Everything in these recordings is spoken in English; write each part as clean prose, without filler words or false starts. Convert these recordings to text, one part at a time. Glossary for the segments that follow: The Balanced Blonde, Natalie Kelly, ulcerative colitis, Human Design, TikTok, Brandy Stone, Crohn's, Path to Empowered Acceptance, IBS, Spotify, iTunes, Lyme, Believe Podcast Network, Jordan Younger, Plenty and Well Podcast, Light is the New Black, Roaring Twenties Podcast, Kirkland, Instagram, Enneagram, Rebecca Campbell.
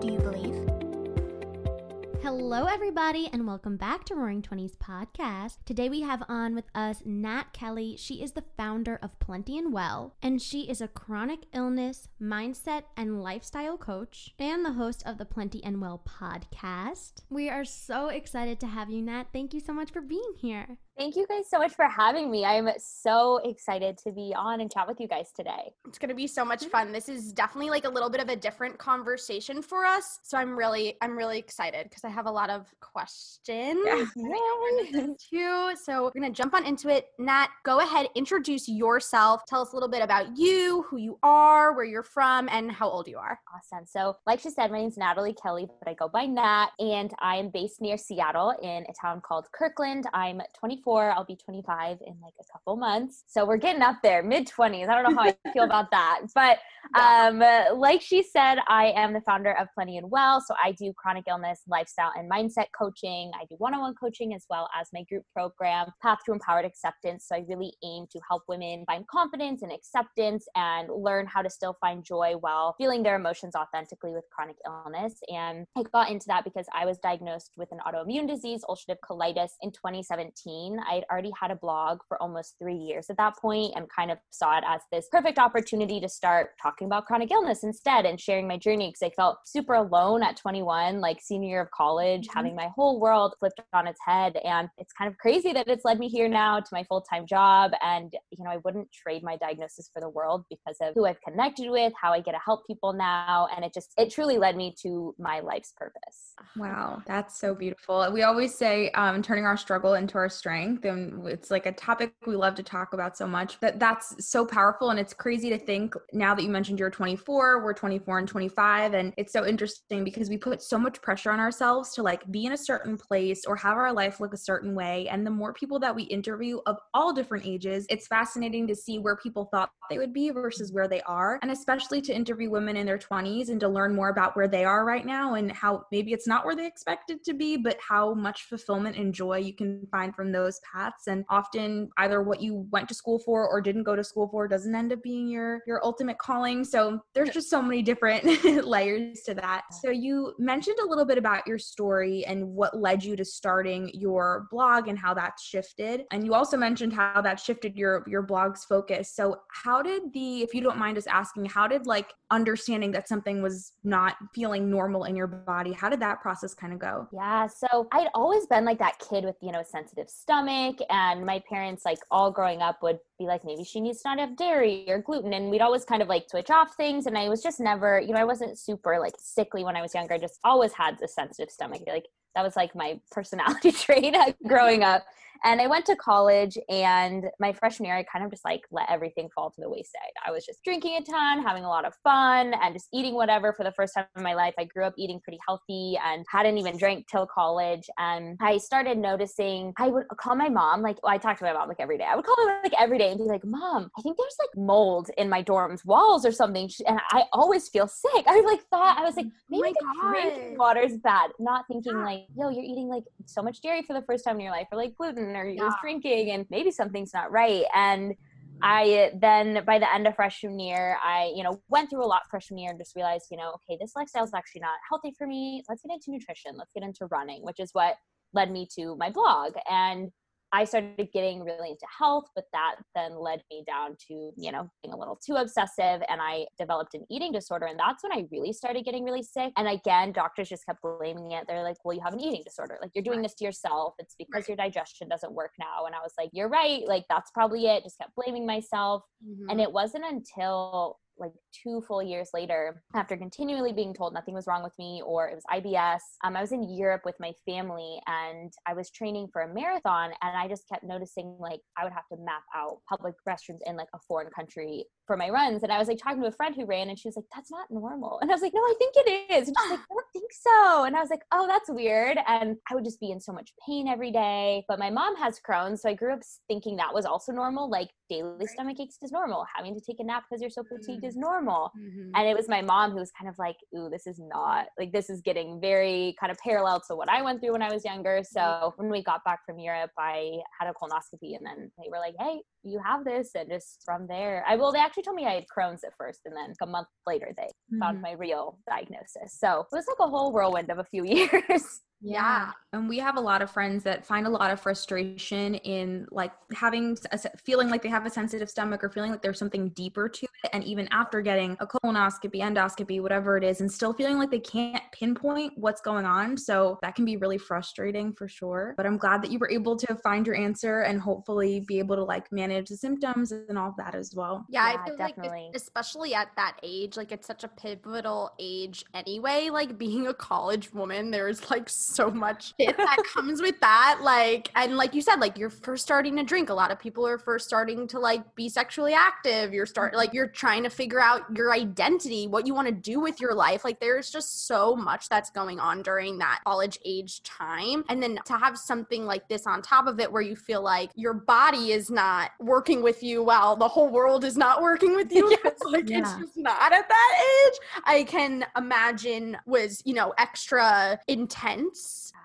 Do you believe? Hello, everybody, and welcome back to Roaring Twenties Podcast. Today we have on with us Nat Kelly. She is the founder of Plenty and Well, and she is a chronic illness, mindset, and lifestyle coach, and the host of the Plenty and Well podcast. We are so excited to have you, Nat. Thank you so much for being here. Thank you guys so much for having me. I'm so excited to be on and chat with you guys today. It's going to be so much fun. This is definitely like a little bit of a different conversation for us. So I'm really excited because I have a lot of questions. Yeah. So we're going to jump on into it. Nat, go ahead, introduce yourself. Tell us a little bit about you, who you are, where you're from, and how old you are. Awesome. So like she said, my name's Natalie Kelly, but I go by Nat, and I am based near Seattle in a town called Kirkland. I'm 24. I'll be 25 in like a couple months. So we're getting up there, mid-20s. I don't know how I feel about that. But like she said, I am the founder of Plenty and Well. So I do chronic illness, lifestyle, and mindset coaching. I do one-on-one coaching as well as my group program, Path to Empowered Acceptance. So I really aim to help women find confidence and acceptance and learn how to still find joy while feeling their emotions authentically with chronic illness. And I got into that because I was diagnosed with an autoimmune disease, ulcerative colitis, in 2017. I'd already had a blog for almost 3 years at that point and kind of saw it as this perfect opportunity to start talking about chronic illness instead and sharing my journey because I felt super alone at 21, like senior year of college, having my whole world flipped on its head. And it's kind of crazy that it's led me here now to my full-time job. And, you know, I wouldn't trade my diagnosis for the world because of who I've connected with, how I get to help people now. And it truly led me to my life's purpose. Wow. That's so beautiful. We always say turning our struggle into our strength. And it's like a topic we love to talk about so much. That's so powerful. And it's crazy to think now that you mentioned you're 24, we're 24 and 25. And it's so interesting because we put so much pressure on ourselves to like be in a certain place or have our life look a certain way. And the more people that we interview of all different ages, it's fascinating to see where people thought they would be versus where they are. And especially to interview women in their 20s and to learn more about where they are right now and how maybe it's not where they expected to be, but how much fulfillment and joy you can find from those paths. And often either what you went to school for or didn't go to school for doesn't end up being your ultimate calling. So there's just so many different layers to that. So you mentioned a little bit about your story and what led you to starting your blog and how that shifted. And you also mentioned how that shifted your blog's focus. So how did if you don't mind us asking, how did like understanding that something was not feeling normal in your body, how did that process kind of go? Yeah. So I'd always been like that kid with, you know, sensitive stomach, and my parents like all growing up would be like, maybe she needs to not have dairy or gluten. And we'd always kind of like switch off things. And I was just never, you know, I wasn't super like sickly when I was younger. I just always had the sensitive stomach. Like that was like my personality trait growing up. And I went to college, and my freshman year, I kind of just like let everything fall to the wayside. I was just drinking a ton, having a lot of fun, and just eating whatever for the first time in my life. I grew up eating pretty healthy and hadn't even drank till college. And I started noticing, I would call my mom, like, well, I talked to my mom like every day. I would call her like every day and be like, Mom, I think there's like mold in my dorm's walls or something. And I always feel sick. I was like, maybe drinking water is bad. Not thinking like, yo, you're eating like so much dairy for the first time in your life, or like gluten, or he was drinking, and maybe something's not right. And I then by the end of freshman year, I, you know, went through a lot freshman year and just realized, you know, okay, this lifestyle is actually not healthy for me. Let's get into nutrition. Let's get into running, which is what led me to my blog. And I started getting really into health, but that then led me down to, you know, being a little too obsessive. And I developed an eating disorder. And that's when I really started getting really sick. And again, doctors just kept blaming it. They're like, well, you have an eating disorder. Like, you're doing this to yourself. It's because your digestion doesn't work now. And I was like, you're right. Like, that's probably it. Just kept blaming myself. Mm-hmm. And it wasn't until like 2 full years later, after continually being told nothing was wrong with me or it was IBS, I was in Europe with my family and I was training for a marathon, and I just kept noticing like I would have to map out public restrooms in like a foreign country for my runs. And I was like talking to a friend who ran and she was like, that's not normal. And I was like, no, I think it is. And she's like, I don't think so. And I was like, oh, that's weird. And I would just be in so much pain every day. But my mom has Crohn's, so I grew up thinking that was also normal. Like daily stomach aches is normal. Having to take a nap because you're so fatigued is normal. Mm-hmm. And it was my mom who was kind of like, ooh, this is not, like, this is getting very kind of parallel to what I went through when I was younger. So when we got back from Europe, I had a colonoscopy and then they were like, hey, you have this. And just from there, they actually told me I had Crohn's at first. And then a month later, they found my real diagnosis. So it was like a whole whirlwind of a few years. Yeah. And we have a lot of friends that find a lot of frustration in like feeling like they have a sensitive stomach or feeling like there's something deeper to it. And even after getting a colonoscopy, endoscopy, whatever it is, and still feeling like they can't pinpoint what's going on. So that can be really frustrating for sure. But I'm glad that you were able to find your answer and hopefully be able to like manage the symptoms and all of that as well. Yeah, I feel definitely. Like especially at that age, like it's such a pivotal age anyway, like being a college woman, there's like so much shit that comes with that. Like, and like you said, like you're first starting to drink. A lot of people are first starting to like be sexually active. You're trying to figure out your identity, what you want to do with your life. Like there's just so much that's going on during that college age time. And then to have something like this on top of it, where you feel like your body is not working with you while the whole world is not working with you. Yes. It's just not at that age. I can imagine was, extra intense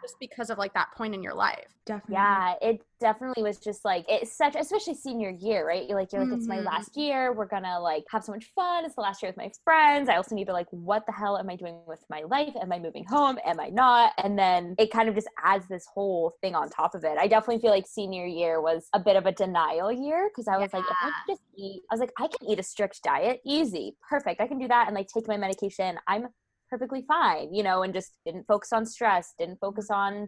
just because of like that point in your life. Definitely. Yeah, it definitely was just like, it's such, especially senior year, right? You're like, it's my last year. We're gonna like have so much fun. It's the last year with my friends. I also need to like, what the hell am I doing with my life? Am I moving home? Am I not? And then it kind of just adds this whole thing on top of it. I definitely feel like senior year was a bit of a denial year because I was like, if I could just eat, I was like, I can eat a strict diet. Easy. Perfect. I can do that and like take my medication. I'm perfectly fine, and just didn't focus on stress, didn't focus on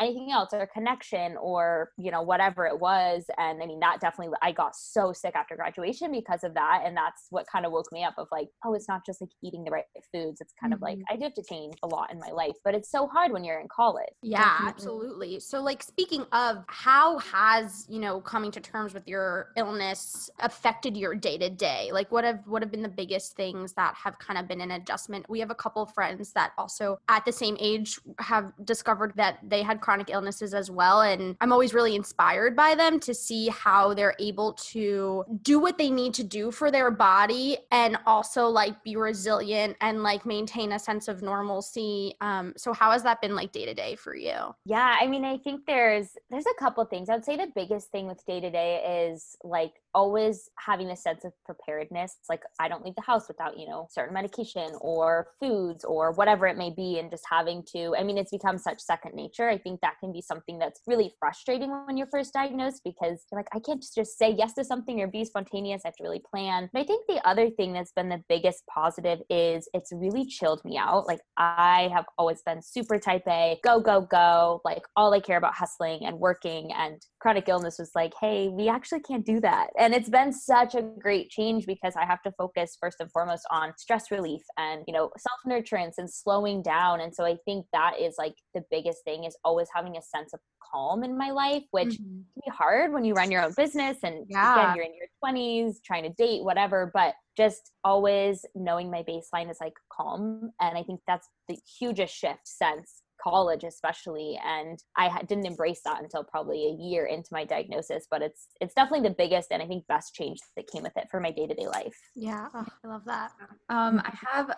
anything else or connection or, whatever it was. And I mean, that definitely, I got so sick after graduation because of that. And that's what kind of woke me up of like, oh, it's not just like eating the right foods. It's kind of like, I do have to change a lot in my life, but it's so hard when you're in college. Yeah, absolutely. So like, speaking of, how has, coming to terms with your illness affected your day to day? Like what have been the biggest things that have kind of been an adjustment? We have a couple of friends that also at the same age have discovered that they had chronic illnesses as well. And I'm always really inspired by them to see how they're able to do what they need to do for their body and also like be resilient and like maintain a sense of normalcy. So how has that been like day to day for you? Yeah. I mean, I think there's a couple things. I would say the biggest thing with day to day is like always having a sense of preparedness. Like I don't leave the house without, certain medication or foods or whatever it may be. And just having to, I mean, it's become such second nature. I think that can be something that's really frustrating when you're first diagnosed because you're like, I can't just say yes to something or be spontaneous. I have to really plan. But I think the other thing that's been the biggest positive is it's really chilled me out. Like I have always been super type A, go, go, go. Like all I care about hustling and working, and chronic illness was like, hey, we actually can't do that. And it's been such a great change because I have to focus first and foremost on stress relief and, self-nurturance and slowing down. And so I think that is like the biggest thing is always having a sense of calm in my life, which can be hard when you run your own business and again, you're in your 20s, trying to date, whatever, but just always knowing my baseline is like calm. And I think that's the hugest shift since college, especially. And I didn't embrace that until probably a year into my diagnosis, but it's definitely the biggest and I think best change that came with it for my day-to-day life. Yeah. Oh, I love that.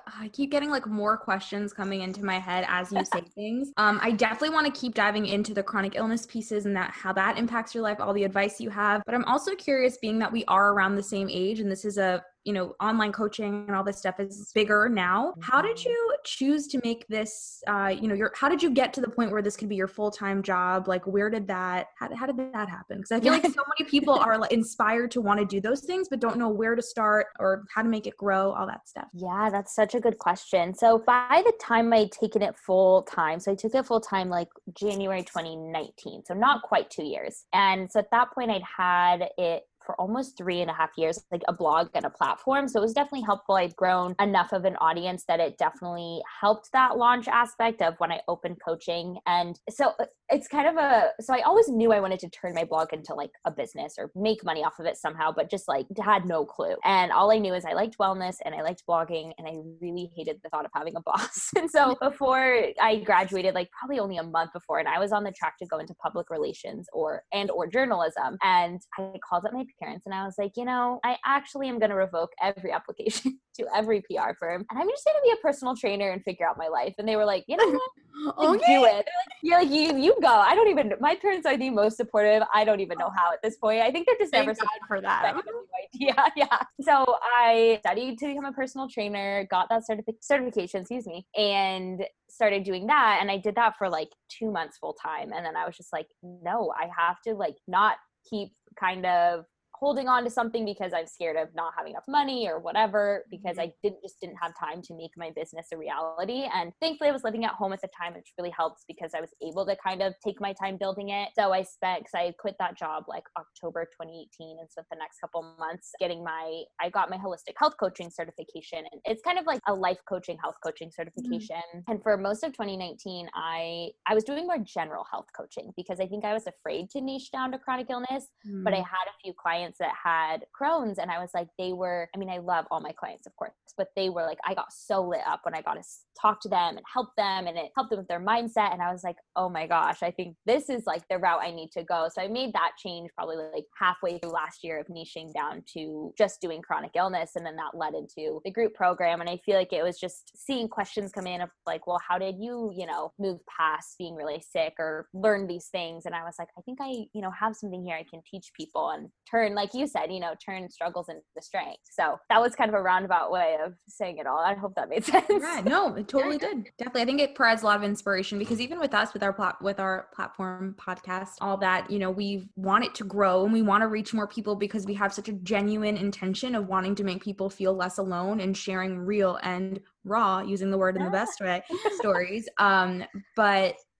I keep getting like more questions coming into my head as you say things. I definitely want to keep diving into the chronic illness pieces and how that impacts your life, all the advice you have. But I'm also curious, being that we are around the same age and this is a online coaching and all this stuff is bigger now. How did you choose to make this, how did you get to the point where this could be your full-time job? Like, how did that happen? Because I feel like so many people are like, inspired to want to do those things, but don't know where to start or how to make it grow, all that stuff. Yeah, that's such a good question. So by the time I'd taken it full-time, so I took it full-time like January 2019, so not quite 2 years. And so at that point I'd had it for almost 3.5 years, like a blog and a platform. So it was definitely helpful. I'd grown enough of an audience that it definitely helped that launch aspect of when I opened coaching. And so it's kind of so I always knew I wanted to turn my blog into like a business or make money off of it somehow, but just like had no clue. And all I knew is I liked wellness and I liked blogging and I really hated the thought of having a boss. And so before I graduated, like probably only a month before, and I was on the track to go into public relations or journalism. And I called up my parents and I was like, you know, I actually am going to revoke every application to every PR firm. And I'm just going to be a personal trainer and figure out my life. And they were like, you know what? Like, okay. Do it. They're like, you go. My parents are the most supportive. I don't even know how at this point. I think they're just never supportive for that. Yeah. So I studied to become a personal trainer, got that certification, and started doing that. And I did that for like 2 months full time. And then I was just like, no, I have to like not keep kind of holding on to something because I'm scared of not having enough money or whatever, because I didn't have time to make my business a reality. And thankfully I was living at home at the time, which really helps because I was able to kind of take my time building it. So I spent, because I quit that job like October, 2018, and spent the next couple months I got my holistic health coaching certification. And it's kind of like a life coaching, health coaching certification. Mm-hmm. And for most of 2019, I was doing more general health coaching because I think I was afraid to niche down to chronic illness, but I had a few clients that had Crohn's, and I was like, I love all my clients, of course, but they were like, I got so lit up when I got to talk to them and help them, and it helped them with their mindset. And I was like, oh my gosh, I think this is like the route I need to go. So I made that change probably like halfway through last year of niching down to just doing chronic illness. And then that led into the group program. And I feel like it was just seeing questions come in of like, well, how did you move past being really sick or learn these things? And I was like, I think I have something here I can teach people and turn struggles into strength. So that was kind of a roundabout way of saying it all. I hope that made sense. Yeah, no, it totally did. Definitely. I think it provides a lot of inspiration because even with us, with our platform, podcast, all that, we want it to grow and we want to reach more people because we have such a genuine intention of wanting to make people feel less alone and sharing real and raw, using the word in the best way, stories.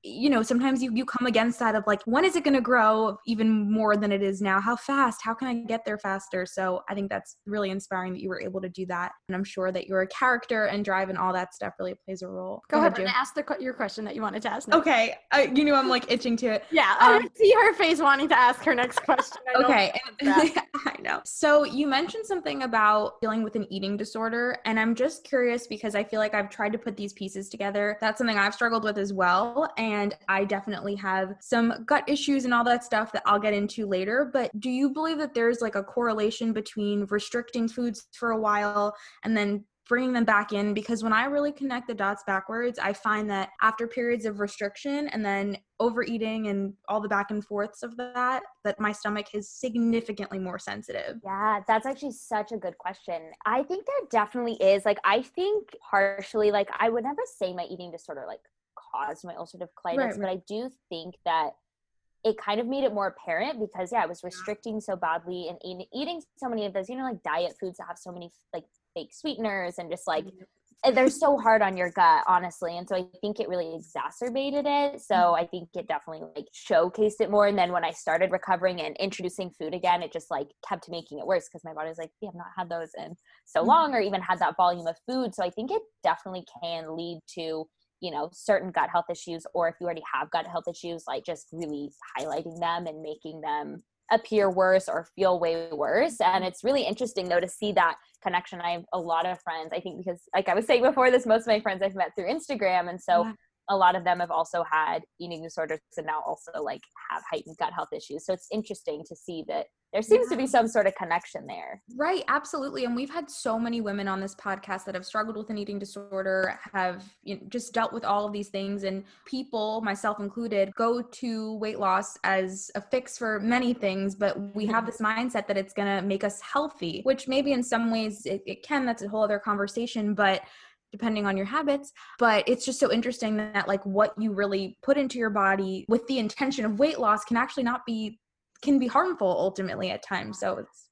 But sometimes you come against that of like, when is it going to grow even more than it is now? How fast? How can I get there faster? So I think that's really inspiring that you were able to do that. And I'm sure that your character and drive and all that stuff really plays a role. Go ahead. I'm going to ask your question that you wanted to ask next. Okay. I'm like itching to it. Yeah. I see her face wanting to ask her next question. I know. So you mentioned something about dealing with an eating disorder. And I'm just curious because I feel like I've tried to put these pieces together. That's something I've struggled with as well. And I definitely have some gut issues and all that stuff that I'll get into later. But do you believe that there's like a correlation between restricting foods for a while and then bringing them back in? Because when I really connect the dots backwards, I find that after periods of restriction and then overeating and all the back and forths of that my stomach is significantly more sensitive. Yeah, that's actually such a good question. I think there definitely is. Like, I think partially, like, I would never say my eating disorder, like, caused my ulcerative colitis, but I do think that it kind of made it more apparent because I was restricting so badly and eating so many of those, like diet foods that have so many like fake sweeteners and just like they're so hard on your gut, honestly. And so I think it really exacerbated it. So I think it definitely like showcased it more. And then when I started recovering and introducing food again, it just like kept making it worse because my body was like, we have not had those in so long or even had that volume of food. So I think it definitely can lead to certain gut health issues, or if you already have gut health issues, like just really highlighting them and making them appear worse or feel way worse. And it's really interesting though, to see that connection. I have a lot of friends, I think, because like I was saying before this, most of my friends I've met through Instagram. And so a lot of them have also had eating disorders and now also like have heightened gut health issues. So it's interesting to see that there seems to be some sort of connection there. Right. Absolutely. And we've had so many women on this podcast that have struggled with an eating disorder, have just dealt with all of these things. And people, myself included, go to weight loss as a fix for many things, but we have this mindset that it's going to make us healthy, which maybe in some ways it can. That's a whole other conversation, but depending on your habits. But it's just so interesting that like what you really put into your body with the intention of weight loss can actually not be, can be harmful ultimately at times. So it's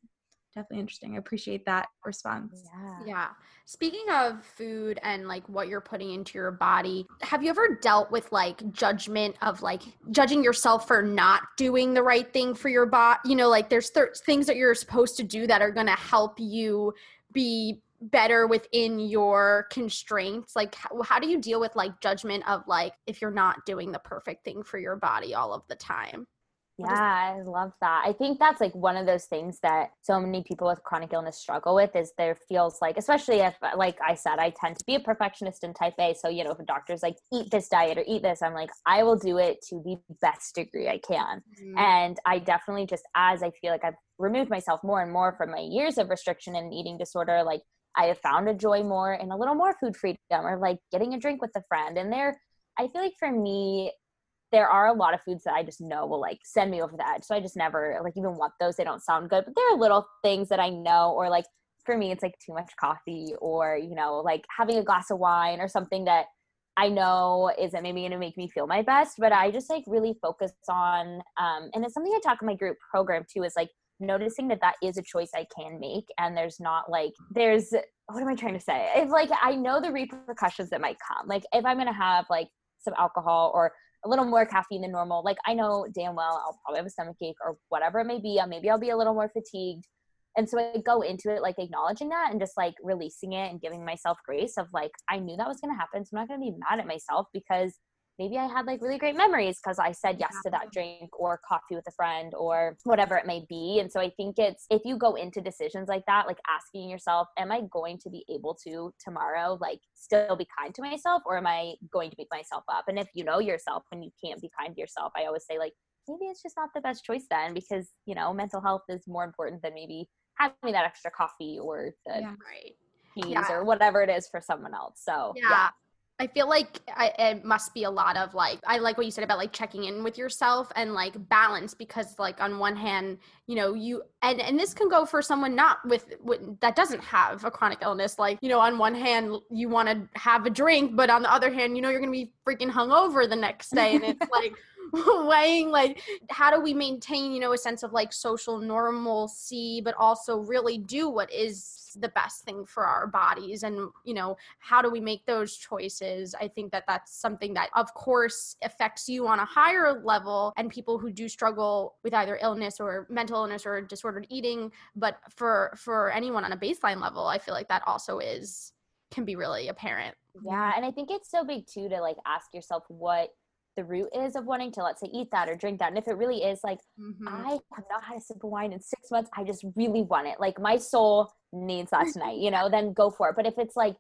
definitely interesting. I appreciate that response. Yeah. Speaking of food and like what you're putting into your body, have you ever dealt with like judgment of like judging yourself for not doing the right thing for your body? You know, like there's things that you're supposed to do that are going to help you be better within your constraints. Like how do you deal with like judgment of like, if you're not doing the perfect thing for your body all of the time? Yeah, I love that. I think that's like one of those things that so many people with chronic illness struggle with, is there feels like, especially if, like I said, I tend to be a perfectionist in type A. So, you know, if a doctor's like, eat this diet or eat this, I'm like, I will do it to the best degree I can. Mm-hmm. And I definitely just, as I feel like I've removed myself more and more from my years of restriction and eating disorder, like I have found a joy more and a little more food freedom, or like getting a drink with a friend. And there, I feel like for me, there are a lot of foods that I just know will like send me over the edge. So I just never like even want those. They don't sound good, but there are little things that I know, or like for me, it's like too much coffee, or, you know, like having a glass of wine or something that I know isn't maybe going to make me feel my best, but I just like really focus on, and it's something I talk in my group program too, is like noticing that that is a choice I can make. And there's not like, there's, what am I trying to say? It's like, I know the repercussions that might come. Like if I'm going to have like some alcohol or a little more caffeine than normal, like I know damn well I'll probably have a stomachache or whatever it may be. Maybe I'll be a little more fatigued. And so I go into it like acknowledging that and just like releasing it and giving myself grace of like, I knew that was going to happen. So I'm not going to be mad at myself because maybe I had like really great memories because I said yes to that drink or coffee with a friend or whatever it may be. And so I think it's, if you go into decisions like that, like asking yourself, am I going to be able to tomorrow, like still be kind to myself, or am I going to beat myself up? And if you know yourself and you can't be kind to yourself, I always say like, maybe it's just not the best choice then, because, you know, mental health is more important than maybe having that extra coffee or the teas or whatever it is for someone else. So yeah. I feel like it must be a lot of like, I like what you said about like checking in with yourself and like balance, because like on one hand, you know, you, and this can go for someone not with that doesn't have a chronic illness. Like, you know, on one hand you want to have a drink, but on the other hand, you know, you're going to be freaking hungover the next day. And it's like weighing, like, how do we maintain, you know, a sense of like social normalcy, but also really do what is the best thing for our bodies? And, you know, how do we make those choices? I think that that's something that of course affects you on a higher level, and people who do struggle with either illness or mental illness or disordered eating, but for anyone on a baseline level, I feel like that also is, can be really apparent. Yeah. And I think it's so big too to like ask yourself what the root is of wanting to, let's say, eat that or drink that. And if it really is like, I have not had a sip of wine in 6 months, I just really want it. Like my soul needs that tonight, you know, then go for it. But if it's like,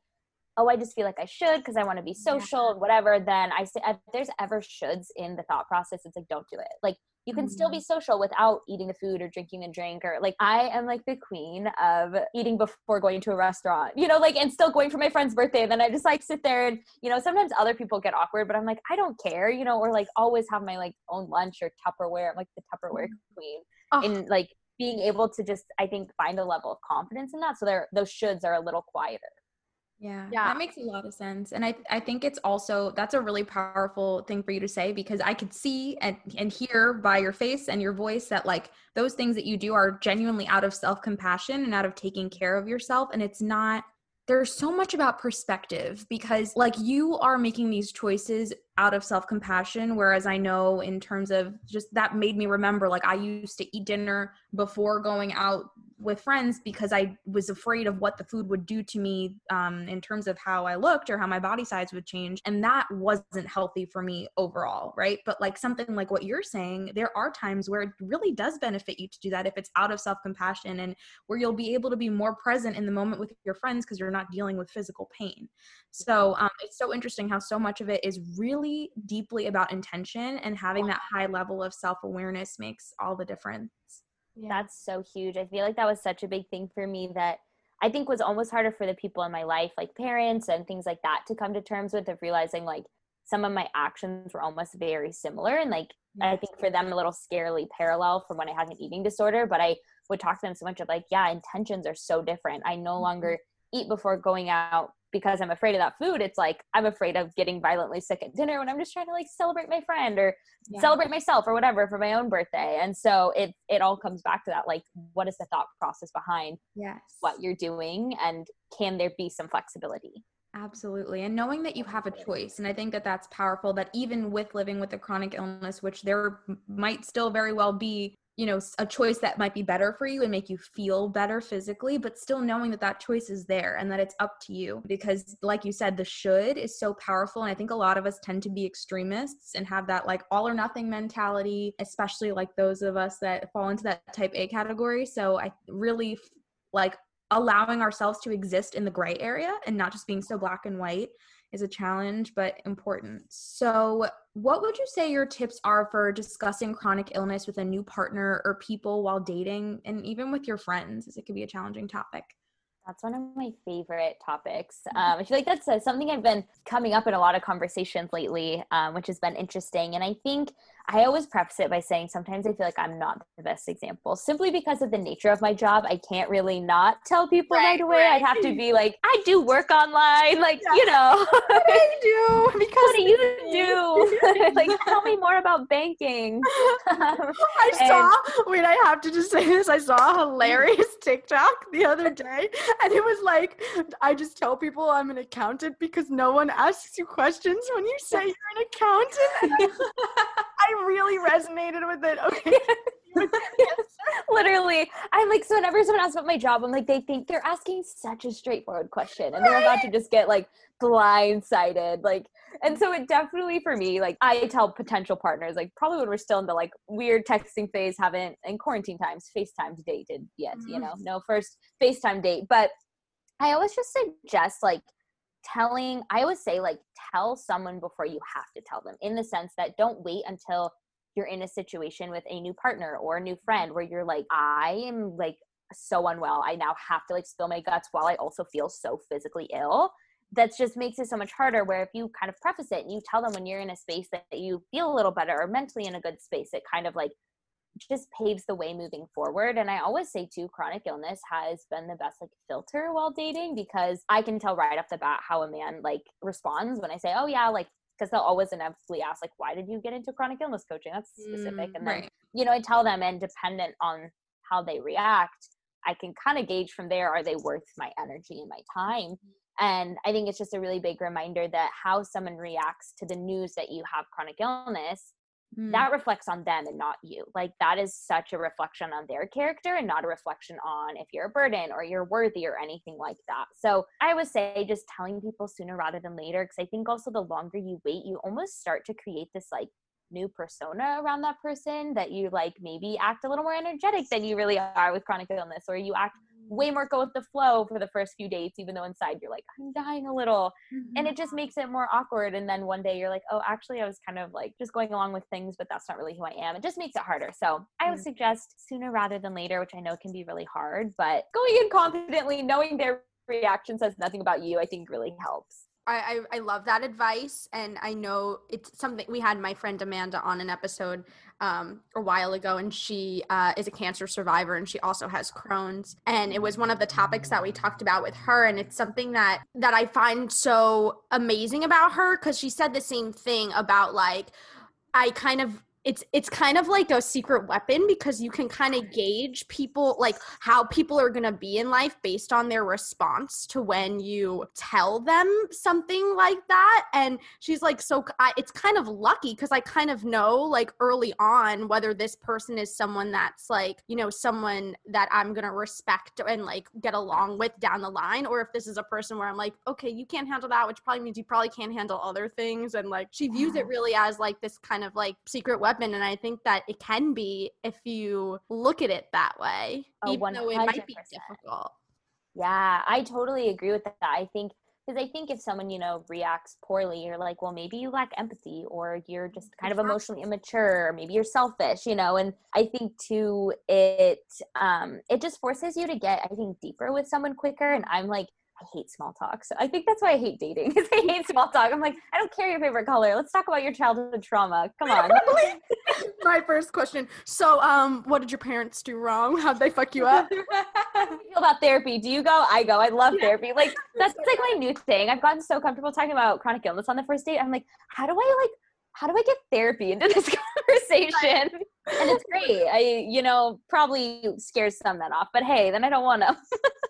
oh, I just feel like I should, cause I want to be social and whatever, then I say, if there's ever shoulds in the thought process, it's like, don't do it. Like you can still be social without eating the food or drinking the drink, or like, I am like the queen of eating before going to a restaurant, you know, like, and still going for my friend's birthday. And then I just like sit there and, you know, sometimes other people get awkward, but I'm like, I don't care, you know, or like always have my like own lunch or Tupperware. I'm like the Tupperware queen. And like being able to just, I think, find a level of confidence in that. So there, those shoulds are a little quieter. Yeah, that makes a lot of sense. And I think it's also, that's a really powerful thing for you to say, because I could see and hear by your face and your voice that like those things that you do are genuinely out of self-compassion and out of taking care of yourself. And it's not, there's so much about perspective, because like you are making these choices out of self-compassion. Whereas I know in terms of just, that made me remember, like I used to eat dinner before going out with friends because I was afraid of what the food would do to me in terms of how I looked or how my body size would change. And that wasn't healthy for me overall, right? But like something like what you're saying, there are times where it really does benefit you to do that if it's out of self-compassion, and where you'll be able to be more present in the moment with your friends because you're not dealing with physical pain. So it's so interesting how so much of it is really deeply about intention, and having that high level of self-awareness makes all the difference. Yeah. That's so huge. I feel like that was such a big thing for me that I think was almost harder for the people in my life, like parents and things like that, to come to terms with, of realizing like some of my actions were almost very similar. And like, I think for them, a little scarily parallel from when I had an eating disorder, but I would talk to them so much of like, yeah, intentions are so different. I no longer eat before going out because I'm afraid of that food, it's like, I'm afraid of getting violently sick at dinner when I'm just trying to like celebrate my friend or celebrate myself or whatever for my own birthday. And so it all comes back to that. Like, what is the thought process behind what you're doing, and can there be some flexibility? Absolutely. And knowing that you have a choice. And I think that that's powerful, that even with living with a chronic illness, which there might still very well be, you know, a choice that might be better for you and make you feel better physically, but still knowing that that choice is there and that it's up to you. Because like you said, the should is so powerful. And I think a lot of us tend to be extremists and have that like all or nothing mentality, especially like those of us that fall into that type A category. So I really like allowing ourselves to exist in the gray area and not just being so black and white is a challenge, but important. So what would you say your tips are for discussing chronic illness with a new partner or people while dating, and even with your friends, as it could be a challenging topic? That's one of my favorite topics. I feel like that's something I've been coming up in a lot of conversations lately, which has been interesting. And I think I always preface it by saying sometimes I feel like I'm not the best example, simply because of the nature of my job. I can't really not tell people right away. Right. I'd have to be like, I do work online. Like, you know. What do I do? Because what do you do? Like, tell me more about banking. I have to just say this. I saw a hilarious TikTok the other day. And it was like, I just tell people I'm an accountant because no one asks you questions when you say you're an accountant. I really resonated with it. Okay. Literally, I'm like, so whenever someone asks about my job, I'm like, they think they're asking such a straightforward question and they're about to just get like blindsided. Like, and so it definitely for me, like I tell potential partners, like probably when we're still in the like weird texting phase, haven't in quarantine times, FaceTime dated yet, you know, no first FaceTime date. But I always just suggest like tell someone before you have to tell them, in the sense that don't wait until you're in a situation with a new partner or a new friend where you're like, I am like so unwell. I now have to like spill my guts while I also feel so physically ill. That just makes it so much harder, where if you kind of preface it and you tell them when you're in a space that you feel a little better or mentally in a good space, it kind of like just paves the way moving forward. And I always say too, chronic illness has been the best like filter while dating, because I can tell right off the bat how a man like responds when I say, oh yeah, like, because they'll always inevitably ask, like, why did you get into chronic illness coaching? That's specific. And then, you know, I tell them, and dependent on how they react, I can kind of gauge from there, are they worth my energy and my time? And I think it's just a really big reminder that how someone reacts to the news that you have chronic illness, that reflects on them and not you. Like, that is such a reflection on their character and not a reflection on if you're a burden or you're worthy or anything like that. So I would say just telling people sooner rather than later, because I think also the longer you wait, you almost start to create this like new persona around that person, that you like maybe act a little more energetic than you really are with chronic illness, or you act way more go with the flow for the first few dates, even though inside you're like, I'm dying a little. And it just makes it more awkward. And then one day you're like, oh, actually I was kind of like just going along with things, but that's not really who I am. It just makes it harder. So I would suggest sooner rather than later, which I know can be really hard, but going in confidently, knowing their reaction says nothing about you, I think really helps. I love that advice. And I know it's something we had my friend Amanda on an episode a while ago, and she is a cancer survivor and she also has Crohn's. And it was one of the topics that we talked about with her. And it's something that I find so amazing about her, because she said the same thing about like, it's kind of like a secret weapon, because you can kind of gauge people, like how people are going to be in life based on their response to when you tell them something like that. And she's like, it's kind of lucky, because I kind of know like early on whether this person is someone that's like, you know, someone that I'm going to respect and like get along with down the line, or if this is a person where I'm like, okay, you can't handle that, which probably means you probably can't handle other things. And like, she views it really as like this kind of like secret weapon. And I think that it can be if you look at it that way, even though it might be difficult. Yeah, I totally agree with that. I think if someone, you know, reacts poorly, you're like, well, maybe you lack empathy, or you're just kind of emotionally immature, or maybe you're selfish, you know. And I think too, it just forces you to get, I think, deeper with someone quicker. And I'm like, I hate small talk. So I think that's why I hate dating, because I hate small talk. I'm like, I don't care your favorite color. Let's talk about your childhood trauma. Come on. My first question. So what did your parents do wrong? How'd they fuck you up? feel about therapy? Do you go? I go. I love therapy. Like, that's like my new thing. I've gotten so comfortable talking about chronic illness on the first date. I'm like, how do I get therapy into this conversation? And it's great. I probably scares some that off, but hey, then I don't want them.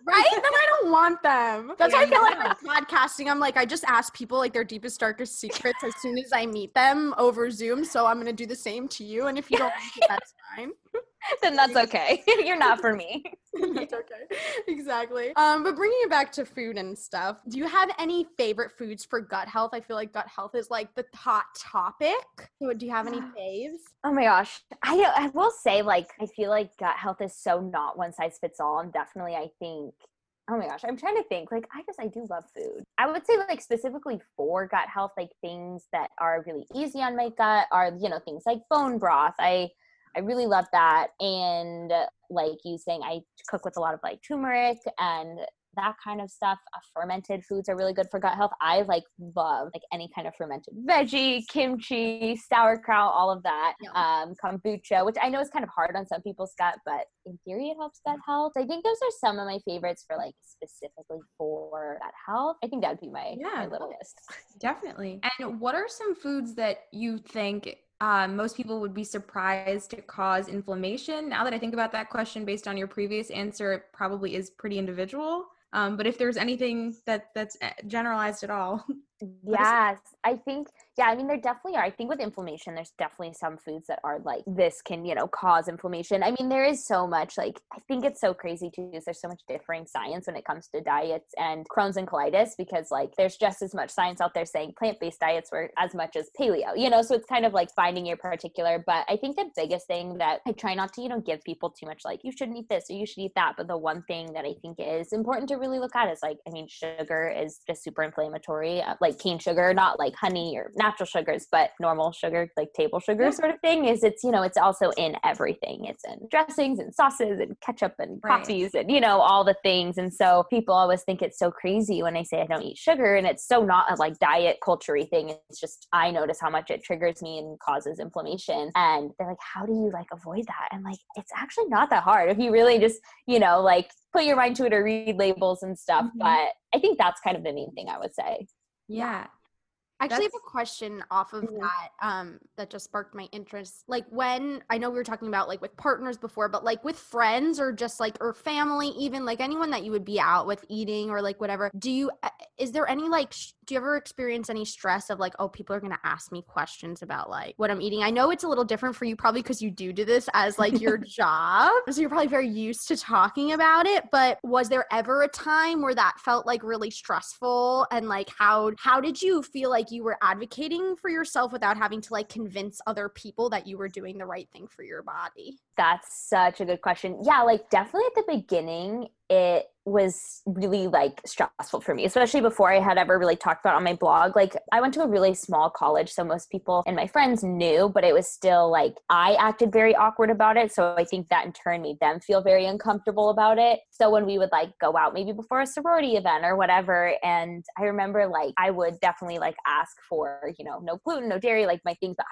Right? Then I don't want them. That's why I feel like podcasting. I'm like, I just ask people like their deepest, darkest secrets as soon as I meet them over Zoom. So I'm going to do the same to you. And if you don't like it, that's fine. Then that's okay. You're not for me. That's okay. Exactly. But bringing it back to food and stuff, do you have any favorite foods for gut health? I feel like gut health is like the hot topic. So do you have any faves? Oh my gosh. I will say, like, I feel like gut health is so not one size fits all. And definitely, I think, oh my gosh, I'm trying to think. Like, I do love food. I would say, like, specifically for gut health, like things that are really easy on my gut are, things like bone broth. I really love that. And like you saying, I cook with a lot of like turmeric and that kind of stuff. Fermented foods are really good for gut health. I love any kind of fermented veggie, kimchi, sauerkraut, all of that. Yeah. Kombucha, which I know is kind of hard on some people's gut, but in theory it helps gut health. I think those are some of my favorites for like specifically for gut health. I think that'd be my little list. Definitely. And what are some foods that you think most people would be surprised to cause inflammation? Now that I think about that question based on your previous answer, it probably is pretty individual. But if there's anything that's generalized at all. Yes, there definitely are. I think with inflammation, there's definitely some foods that are like, this can, cause inflammation. I mean, there is so much, like, I think it's so crazy too, because there's so much differing science when it comes to diets and Crohn's and colitis, because like, there's just as much science out there saying plant-based diets were as much as paleo, so it's kind of like finding your particular, but I think the biggest thing that I try not to, give people too much, like, you shouldn't eat this or you should eat that. But the one thing that I think is important to really look at is sugar is just super inflammatory, cane sugar, not like honey or natural sugars, but normal sugar, like table sugar sort of thing, is it's, it's also in everything. It's in dressings and sauces and ketchup and coffees and, all the things. And so people always think it's so crazy when I say I don't eat sugar, and it's so not a like diet culture-y thing. It's just, I notice how much it triggers me and causes inflammation. And they're like, how do you avoid that? And it's actually not that hard if you really just, put your mind to it or read labels and stuff. Mm-hmm. But I think that's kind of the main thing I would say. Yeah. I actually have a question off of that that just sparked my interest. Like, when I know we were talking about with partners before, but with friends or just or family, even anyone that you would be out with eating or whatever, do you ever experience any stress of people are going to ask me questions about what I'm eating? I know it's a little different for you probably because you do this as your job. So you're probably very used to talking about it, but was there ever a time where that felt really stressful? And how did you feel you were advocating for yourself without having to convince other people that you were doing the right thing for your body? That's such a good question. Yeah, definitely at the beginning, it was really stressful for me, especially before I had ever really talked about it on my blog. I went to a really small college, so most people and my friends knew, but it was still I acted very awkward about it. So I think that in turn made them feel very uncomfortable about it. So when we would go out maybe before a sorority event or whatever, and I remember I would definitely ask for no gluten, no dairy, my things, but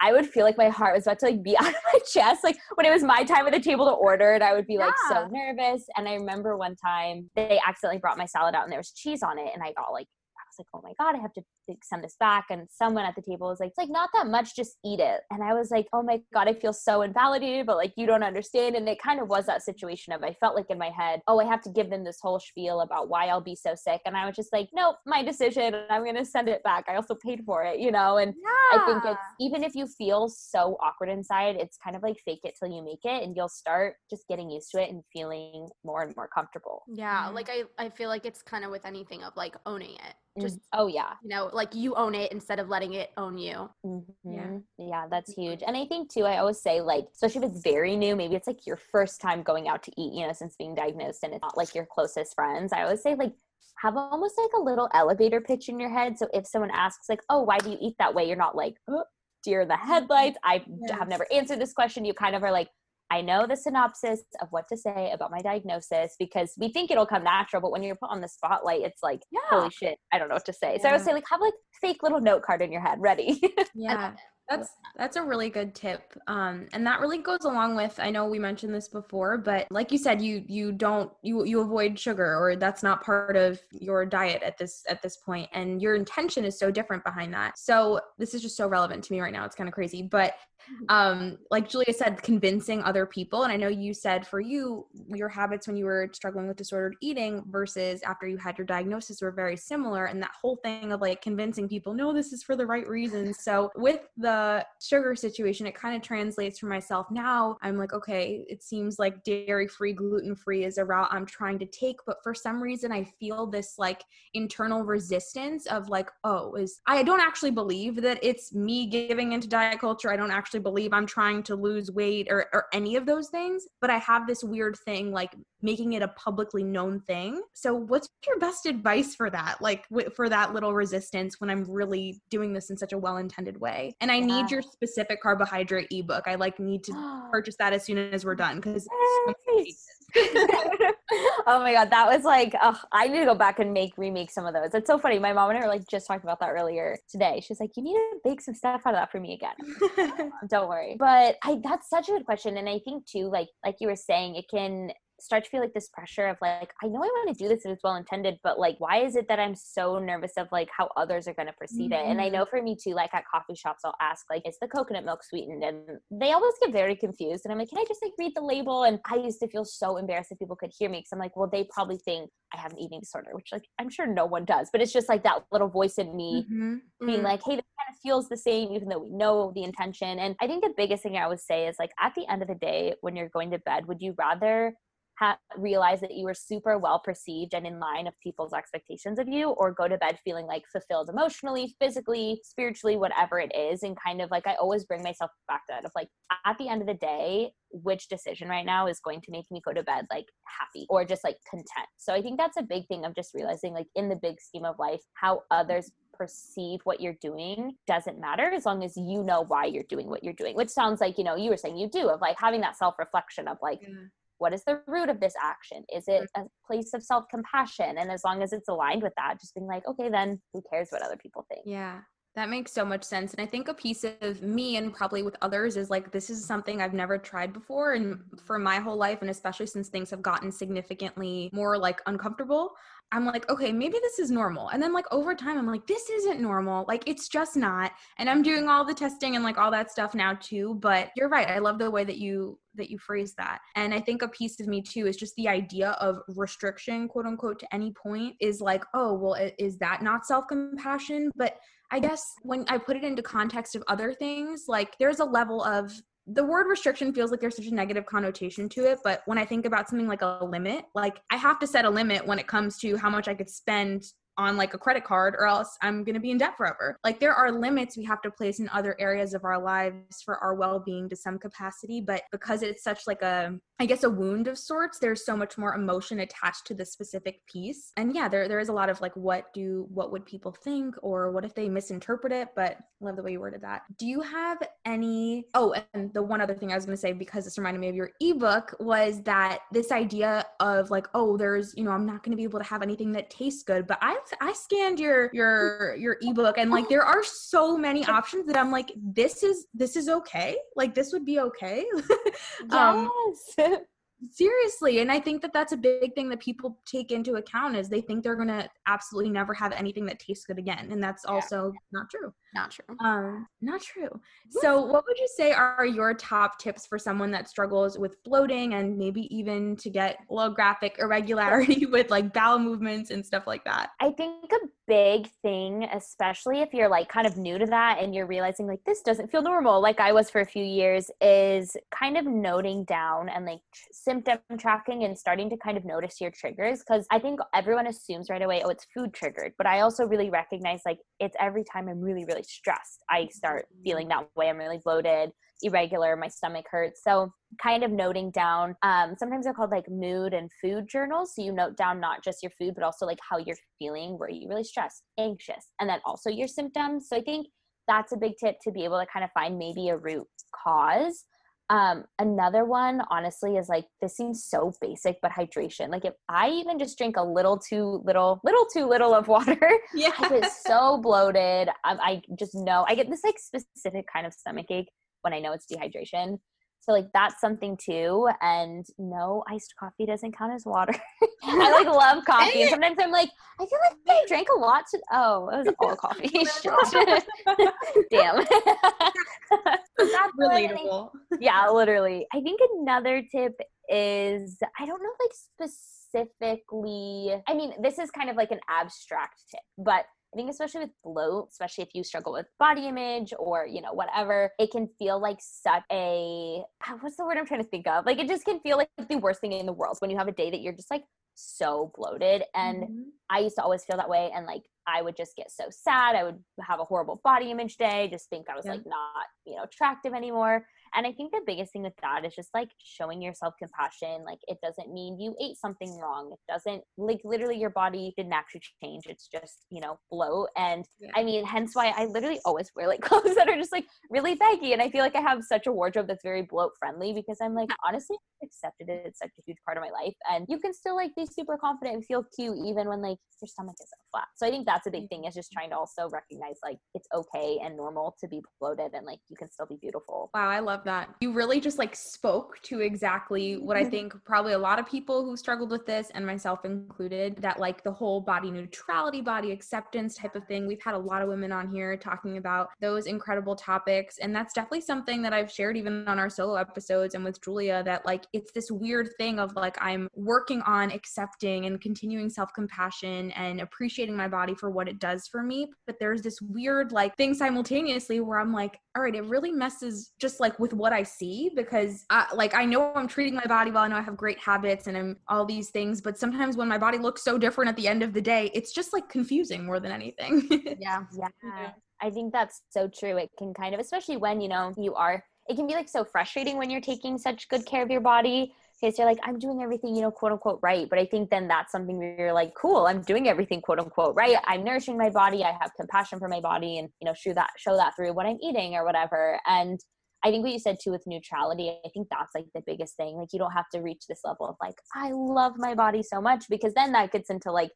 I would feel my heart was about to be out of my chest. When it was my time at the table to order, and I would be so nervous. And I remember one time they accidentally brought my salad out and there was cheese on it. And I got oh my God, I have to send this back. And someone at the table was it's not that much, just eat it. And I was oh my God, I feel so invalidated, but you don't understand. And it kind of was that situation of, I felt in my head, I have to give them this whole spiel about why I'll be so sick. And I was just nope, my decision. I'm going to send it back. I also paid for it, and yeah. I think it's, even if you feel so awkward inside, it's kind of fake it till you make it, and you'll start just getting used to it and feeling more and more comfortable. Yeah. Mm-hmm. I feel it's kind of with anything of owning it. Just, oh yeah. You own it instead of letting it own you. Mm-hmm. Yeah, that's huge. And I think too, I always say especially if it's very new, maybe it's your first time going out to eat, since being diagnosed, and it's not your closest friends. I always say have almost a little elevator pitch in your head. So if someone asks oh, why do you eat that way? You're not oh, deer in the headlights. I have never answered this question. You kind of are I know the synopsis of what to say about my diagnosis, because we think it'll come natural, but when you're put on the spotlight, it's holy shit, I don't know what to say. Yeah. So I would say have fake little note card in your head ready. Yeah. That's a really good tip. And that really goes along with, I know we mentioned this before, but like you said, you avoid sugar, or that's not part of your diet at this point. And your intention is so different behind that. So this is just so relevant to me right now. It's kind of crazy, but like Julia said, convincing other people. And I know you said for you, your habits when you were struggling with disordered eating versus after you had your diagnosis were very similar. And that whole thing of like convincing people, no, this is for the right reasons. So with the sugar situation, it kind of translates for myself. Now I'm like, okay, it seems like dairy-free, gluten-free is a route I'm trying to take. But for some reason, I feel this like internal resistance of like, I don't actually believe that it's me giving into diet culture. I don't actually believe I'm trying to lose weight or any of those things. But I have this weird thing, like making it a publicly known thing. So what's your best advice for that? Like for that little resistance when I'm really doing this in such a well-intended way. And I need your specific carbohydrate ebook. I need to purchase that as soon as we're done. Oh my God. That was like, I need to go back and remake some of those. It's so funny. My mom and I were like just talking about that earlier today. She's like, you need to bake some stuff out of that for me again. Don't worry. But that's such a good question. And I think too, like you were saying, it can start to feel like this pressure of like, I know I want to do this and it's well-intended, but like, why is it that I'm so nervous of like how others are going to perceive it? And I know for me too, like at coffee shops, I'll ask like, is the coconut milk sweetened? And they always get very confused. And I'm like, can I just like read the label? And I used to feel so embarrassed if people could hear me. Cause I'm like, well, they probably think I have an eating disorder, which like, I'm sure no one does, but it's just like that little voice in me being like, hey, this kind of feels the same, even though we know the intention. And I think the biggest thing I would say is like, at the end of the day, when you're going to bed, would you rather realize that you were super well perceived and in line of people's expectations of you, or go to bed feeling like fulfilled emotionally, physically, spiritually, whatever it is? And kind of like, I always bring myself back to that of like, at the end of the day, which decision right now is going to make me go to bed like happy or just like content? So I think that's a big thing of just realizing like in the big scheme of life, how others perceive what you're doing doesn't matter as long as you know why you're doing what you're doing, which sounds like, you know, you were saying you do, of like having that self-reflection of like, what is the root of this action? Is it a place of self-compassion? And as long as it's aligned with that, just being like, okay, then who cares what other people think? Yeah. That makes so much sense. And I think a piece of me and probably with others is like, this is something I've never tried before. And for my whole life, and especially since things have gotten significantly more like uncomfortable, I'm like, okay, maybe this is normal. And then like over time, I'm like, this isn't normal. Like, it's just not. And I'm doing all the testing and like all that stuff now too. But you're right. I love the way that you phrase that. And I think a piece of me too is just the idea of restriction, quote unquote, to any point is like, oh, well, is that not self-compassion? But I guess when I put it into context of other things, like there's a level of, the word restriction feels like there's such a negative connotation to it. But when I think about something like a limit, like I have to set a limit when it comes to how much I could spend on like a credit card, or else I'm going to be in debt forever. Like there are limits we have to place in other areas of our lives for our well-being to some capacity. But because it's such like a, I guess, a wound of sorts, there's so much more emotion attached to the specific piece. And yeah, there is a lot of like, what would people think, or what if they misinterpret it? But I love the way you worded that. Do you have any, and the one other thing I was going to say, because this reminded me of your ebook, was that this idea of like, there's, you know, I'm not going to be able to have anything that tastes good, but I scanned your ebook, and like there are so many options that I'm like, this is okay. Like this would be okay. Yes. Seriously. And I think that that's a big thing that people take into account, is they think they're going to absolutely never have anything that tastes good again. And that's also not true. Not true. So what would you say are your top tips for someone that struggles with bloating, and maybe even to get low graphic irregularity with like bowel movements and stuff like that? I think a big thing, especially if you're like kind of new to that and you're realizing like this doesn't feel normal, like I was for a few years, is kind of noting down and like symptom tracking and starting to kind of notice your triggers. Because I think everyone assumes right away, it's food triggered. But I also really recognize like it's every time I'm really, really stressed, I start feeling that way. I'm really bloated, irregular, my stomach hurts. So kind of noting down, sometimes they're called like mood and food journals. So you note down not just your food, but also like how you're feeling. Were you really stressed, anxious, and then also your symptoms? So I think that's a big tip, to be able to kind of find maybe a root cause. Another one, honestly, is like, this seems so basic, but hydration. Like if I even just drink a little too little of water, yeah. I get so bloated. I just know I get this like specific kind of stomach ache when I know it's dehydration. So like, that's something too. And no, iced coffee doesn't count as water. I like love coffee. And sometimes I'm like, I feel like I drank a lot. Oh, it was all coffee. Damn. That's relatable. Yeah, literally. I think another tip is, I don't know, like specifically, I mean, this is kind of like an abstract tip, but I think especially with bloat, especially if you struggle with body image or, you know, whatever, it can feel like such a, what's the word I'm trying to think of? Like, it just can feel like the worst thing in the world when you have a day that you're just like so bloated. And I used to always feel that way. And like, I would just get so sad. I would have a horrible body image day, just think I was like not, you know, attractive anymore. And I think the biggest thing with that is just like showing yourself compassion. Like, it doesn't mean you ate something wrong. It doesn't, like, literally your body didn't actually change. It's just, you know, bloat. And I mean, hence why I literally always wear like clothes that are just like really baggy. And I feel like I have such a wardrobe that's very bloat friendly because I'm like, honestly, I've accepted it. It's such a huge part of my life. And you can still like be super confident and feel cute even when like your stomach is flat. So I think that's a big thing, is just trying to also recognize like it's okay and normal to be bloated and like you can still be beautiful. Wow, I love that. You really just like spoke to exactly what I think probably a lot of people who struggled with this, and myself included, that like the whole body neutrality, body acceptance type of thing. We've had a lot of women on here talking about those incredible topics. And that's definitely something that I've shared even on our solo episodes and with Julia, that like, it's this weird thing of like, I'm working on accepting and continuing self-compassion and appreciating my body for what it does for me. But there's this weird like thing simultaneously where I'm like, all right, it really messes just like with what I see, because I know I'm treating my body well, I know I have great habits and I'm all these things, but sometimes when my body looks so different at the end of the day, it's just like confusing more than anything. Yeah. I think that's so true. It can kind of, especially when, you know, it can be like so frustrating when you're taking such good care of your body, because you're like, I'm doing everything, you know, quote unquote, right. But I think then that's something where you're like, cool, I'm doing everything, quote unquote, right. I'm nourishing my body. I have compassion for my body and, you know, show that through what I'm eating or whatever. And I think what you said too with neutrality, I think that's like the biggest thing. Like, you don't have to reach this level of like, I love my body so much, because then that gets into like,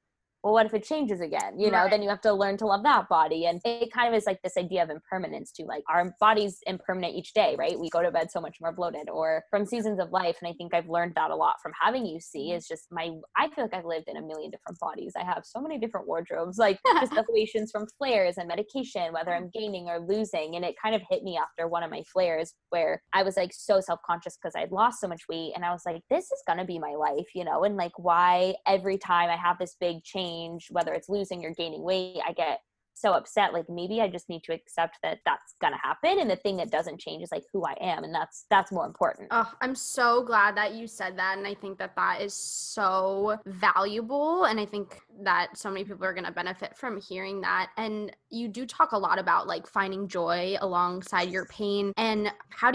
well, what if it changes again? You know, then you have to learn to love that body. And it kind of is like this idea of impermanence too. Like, our body's impermanent each day, right? We go to bed so much more bloated or from seasons of life. And I think I've learned that a lot from having UC, is just I feel like I've lived in a million different bodies. I have so many different wardrobes, like just the fluctuations from flares and medication, whether I'm gaining or losing. And it kind of hit me after one of my flares where I was like so self-conscious because I'd lost so much weight. And I was like, this is going to be my life, you know? And like, why every time I have this big change, whether it's losing or gaining weight, I get so upset. Like, maybe I just need to accept that that's going to happen. And the thing that doesn't change is like who I am. And that's more important. Oh, I'm so glad that you said that. And I think that is so valuable. And I think that so many people are going to benefit from hearing that. And you do talk a lot about like finding joy alongside your pain. And how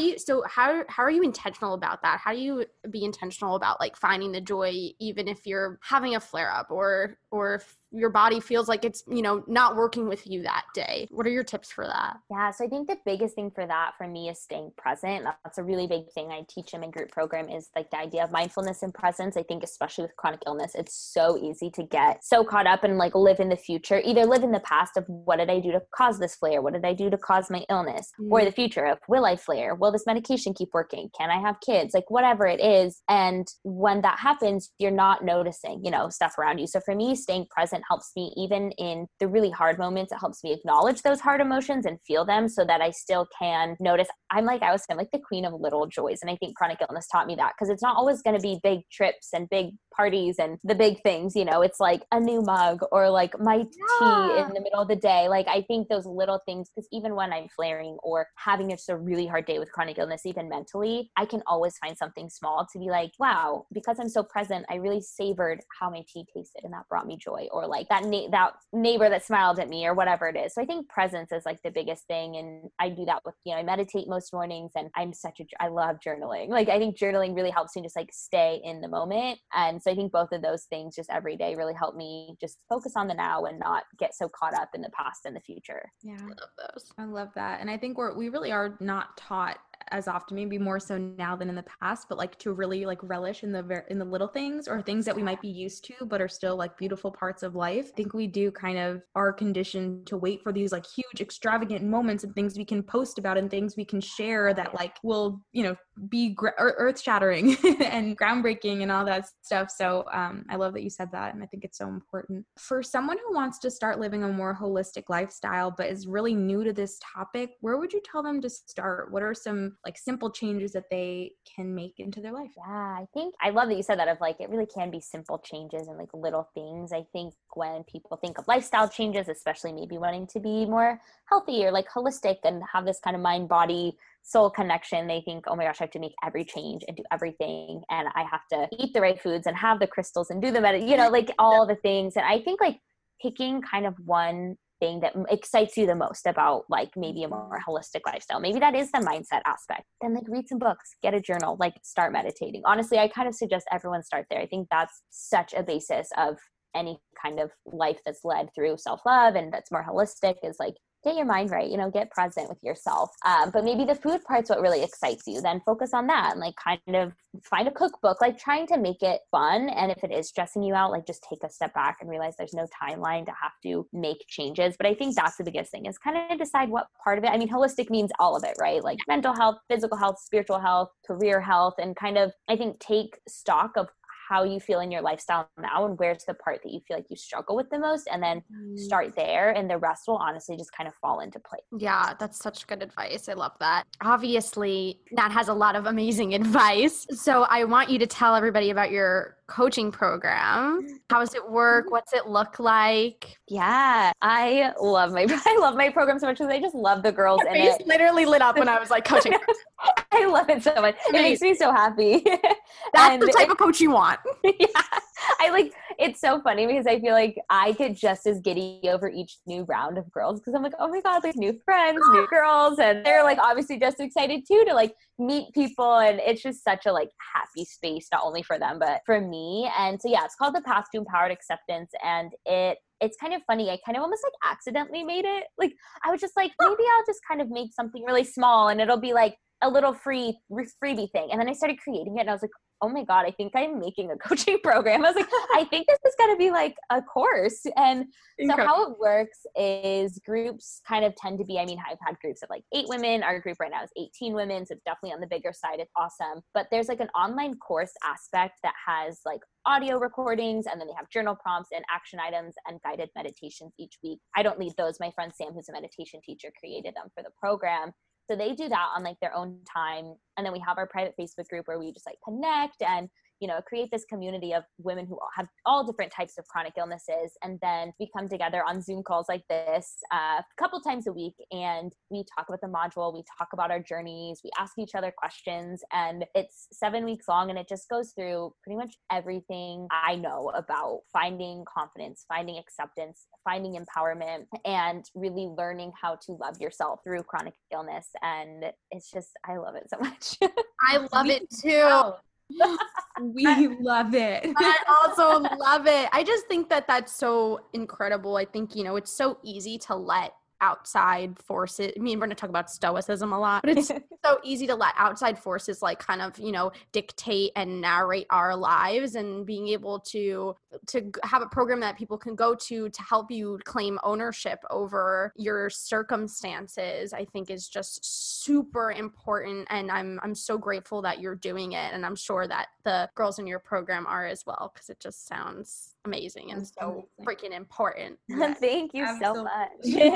are you intentional about that? How do you be intentional about like finding the joy, even if you're having a flare up or if your body feels like it's, you know, not working with you that day? What are your tips for that? Yeah. So I think the biggest thing for that for me is staying present. That's a really big thing I teach in my group program, is like the idea of mindfulness and presence. I think especially with chronic illness, it's so easy to get so caught up and like live in the future, either live in the past of what did I do to cause this flare? What did I do to cause my illness? Or the future of, will I flare? Will this medication keep working? Can I have kids? Like, whatever it is. And when that happens, you're not noticing, you know, stuff around you. So for me, staying present helps me even in the really hard moments. It helps me acknowledge those hard emotions and feel them so that I still can notice. I'm like the queen of little joys. And I think chronic illness taught me that, because it's not always going to be big trips and big parties and the big things, you know, it's like a new mug or like my tea in the middle of the day. Like, I think those little things, because even when I'm flaring or having just a really hard day with chronic illness, even mentally, I can always find something small to be like, wow, because I'm so present, I really savored how my tea tasted and that brought me joy, or like that neighbor that smiled at me, or whatever it is. So I think presence is like the biggest thing. And I do that with, you know, I meditate most mornings, and I love journaling. Like, I think journaling really helps me just like stay in the moment. And so I think both of those things just every day really help me just focus on the now and not get so caught up in the past and the future. Yeah. I love those. I love that. And I think we really are not taught as often, maybe more so now than in the past, but like to really like relish in the little things or things that we might be used to, but are still like beautiful parts of life. I think we do kind of are conditioned to wait for these like huge extravagant moments and things we can post about and things we can share that like will, you know, be earth shattering and groundbreaking and all that stuff. So I love that you said that. And I think it's so important for someone who wants to start living a more holistic lifestyle, but is really new to this topic. Where would you tell them to start? What are some like simple changes that they can make into their life? Yeah, I think I love that you said that of like, it really can be simple changes and like little things. I think when people think of lifestyle changes, especially maybe wanting to be more healthy or like holistic and have this kind of mind, body, soul connection, they think, oh my gosh, I have to make every change and do everything. And I have to eat the right foods and have the crystals and do the medicine, you know, like all the things. And I think like picking kind of one thing that excites you the most about like maybe a more holistic lifestyle. Maybe that is the mindset aspect. Then like read some books, get a journal, like start meditating. Honestly, I kind of suggest everyone start there. I think that's such a basis of any kind of life that's led through self-love and that's more holistic is like, get your mind right, you know, get present with yourself. But maybe the food part's what really excites you, then focus on that and like kind of find a cookbook, like trying to make it fun. And if it is stressing you out, like just take a step back and realize there's no timeline to have to make changes. But I think that's the biggest thing is kind of decide what part of it, I mean, holistic means all of it, right? Like mental health, physical health, spiritual health, career health, and kind of, I think, take stock of how you feel in your lifestyle now and where's the part that you feel like you struggle with the most, and then start there and the rest will honestly just kind of fall into place. Yeah, that's such good advice. I love that. Obviously, Nat has a lot of amazing advice. So I want you to tell everybody about your coaching program. How does it work? What's it look like? Yeah, I love my program so much because I just love the girls in it. My face literally lit up when I was like coaching. I love it so much. It makes me so happy. That's the type of coach you want. Yeah. It's so funny because I feel like I get just as giddy over each new round of girls because I'm like, oh my God, like new friends, new girls. And they're like obviously just excited too to like meet people. And it's just such a like happy space, not only for them, but for me. And so yeah, it's called the Path to Empowered Acceptance. And it's kind of funny. I kind of almost like accidentally made it. Like I was just like, maybe I'll just kind of make something really small and it'll be like a little freebie thing. And then I started creating it and I was like, oh my God, I think I'm making a coaching program. I was like, I think this is going to be like a course. And so how it works is groups kind of tend to be, I mean, I've had groups of like 8 women. Our group right now is 18 women. So it's definitely on the bigger side. It's awesome. But there's like an online course aspect that has like audio recordings, and then they have journal prompts and action items and guided meditations each week. I don't lead those. My friend Sam, who's a meditation teacher, created them for the program. So they do that on like their own time. And then we have our private Facebook group where we just like connect and, you know, create this community of women who have all different types of chronic illnesses. And then we come together on Zoom calls like this a couple times a week. And we talk about the module. We talk about our journeys. We ask each other questions. And it's 7 weeks long. And it just goes through pretty much everything I know about finding confidence, finding acceptance, finding empowerment, and really learning how to love yourself through chronic illness. And it's just, I love it so much. I love it too. Oh. We love it. I also love it. I just think that that's so incredible. I think, you know, it's so easy to let outside forces. I mean, we're going to talk about stoicism a lot, but it's so easy to let outside forces like kind of, you know, dictate and narrate our lives, and being able to have a program that people can go to help you claim ownership over your circumstances, I think is just super important. And I'm so grateful that you're doing it. And I'm sure that the girls in your program are as well, because it just sounds amazing and so freaking important. Thank you so much.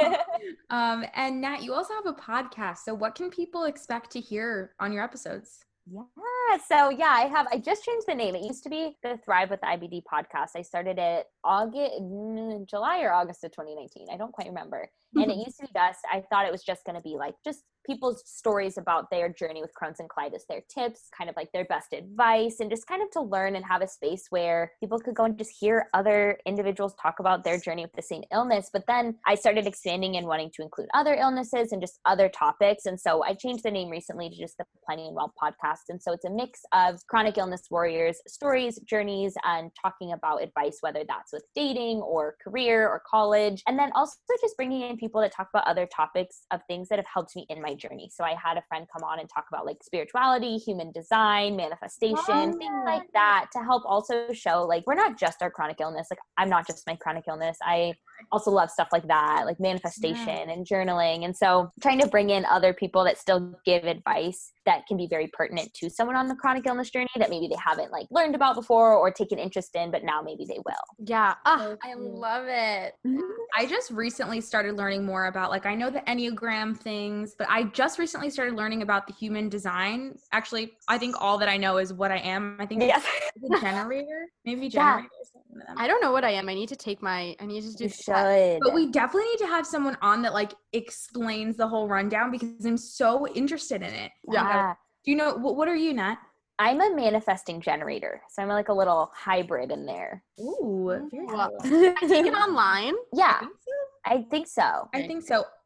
And Nat, you also have a podcast. So what can people expect to hear on your episodes? Yeah. So yeah, I just changed the name. It used to be the Thrive with IBD podcast. I started it July or August of 2019. I don't quite remember. Mm-hmm. And it used to be Best. I thought it was just going to be like just people's stories about their journey with Crohn's and colitis, their tips, kind of like their best advice, and just kind of to learn and have a space where people could go and just hear other individuals talk about their journey with the same illness. But then I started expanding and wanting to include other illnesses and just other topics. And so I changed the name recently to just the Plenty and Well Podcast. And so it's a mix of chronic illness warriors, stories, journeys, and talking about advice, whether that's with dating or career or college. And then also just bringing in people that talk about other topics of things that have helped me in my journey. So I had a friend come on and talk about like spirituality, human design, manifestation, things like that, to help also show like we're not just our chronic illness. Like I'm not just my chronic illness. I also love stuff like that, like manifestation and journaling. And so trying to bring in other people that still give advice that can be very pertinent to someone on the chronic illness journey that maybe they haven't like learned about before or taken interest in, but now maybe they will. Yeah. Oh, I love it. Mm-hmm. I just recently started learning more about, like, I know the Enneagram things, but I just recently started learning about the human design. Actually, I think all that I know is what I am. I think it's a generator, maybe generator. Yeah. I don't know what I am. I need to take my, I need to do that. But we definitely need to have someone on that like explains the whole rundown because I'm so interested in it. Yeah. Do you know, what are you, Nat? I'm a manifesting generator. So I'm like a little hybrid in there. Ooh. Very cool. I take it online. Yeah. I think so.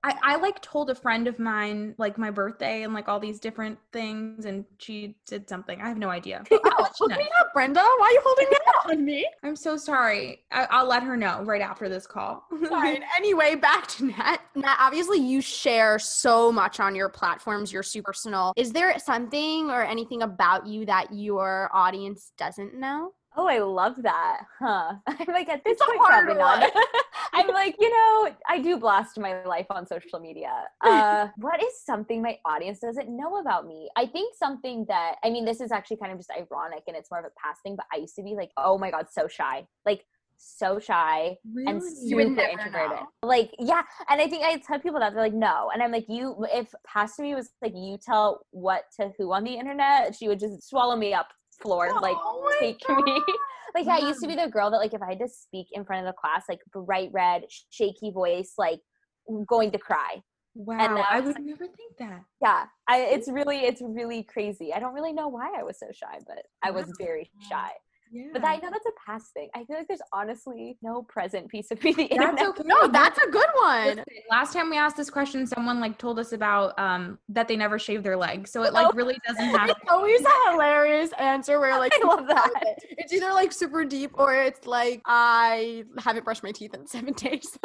I like told a friend of mine like my birthday and like all these different things and she did something. I have no idea. I'll let me up, Brenda. Why are you holding it up on me? I'm so sorry. I'll let her know right after this call. Fine. Anyway, back to Nat. Nat, obviously you share so much on your platforms. You're super personal. Is there something or anything about you that your audience doesn't know? Oh, I love that. Huh. I'm like, at this point, probably not. I'm like, you know, I do blast my life on social media. What is something my audience doesn't know about me? I think something that, I mean, this is actually kind of just ironic and it's more of a past thing, but I used to be like, oh my God, so shy. Like, so shy and super introverted. Like, yeah. And I think I tell people that they're like, no. And I'm like, you, if past me was like, you tell what to who on the internet, she would just swallow me up. Floor, like, take me. Like, yeah, I used to be the girl that, like, if I had to speak in front of the class, like, bright red, shaky voice, like, going to cry. Wow, and I would never think that. Yeah, it's really crazy. I don't really know why I was so shy, but I was very shy. Yeah. But I know that's a past thing. I feel like there's honestly no present piece of me. That's okay. No, that's a good one. Listen, last time we asked this question, someone like told us about that they never shave their legs. So it like really doesn't happen. It's always a hilarious answer where like I love that. It's either like super deep or it's like I haven't brushed my teeth in 7 days.